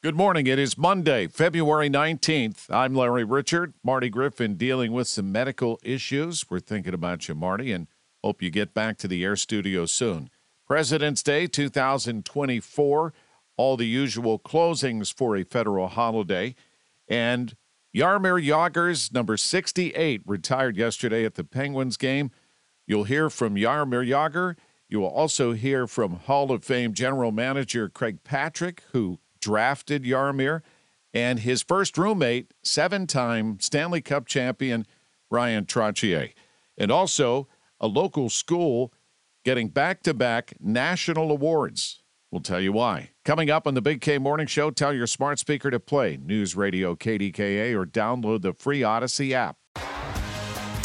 Good morning. It is Monday, February 19th. I'm Larry Richert. Marty Griffin dealing with some medical issues. We're thinking about you, Marty, and hope you get back to the Air Studio soon. President's Day 2024, all the usual closings for a federal holiday. And Jaromír Jágr's number 68 retired yesterday at the Penguins game. You'll hear from Jaromír Jágr. You will also hear from Hall of Fame General Manager Craig Patrick, who drafted Jaromír, and his first roommate, seven-time Stanley Cup champion Ryan Trottier. And also, a local school getting back-to-back national awards. We'll tell you why. Coming up on the Big K Morning Show, tell your smart speaker to play News Radio KDKA or download the free Odyssey app.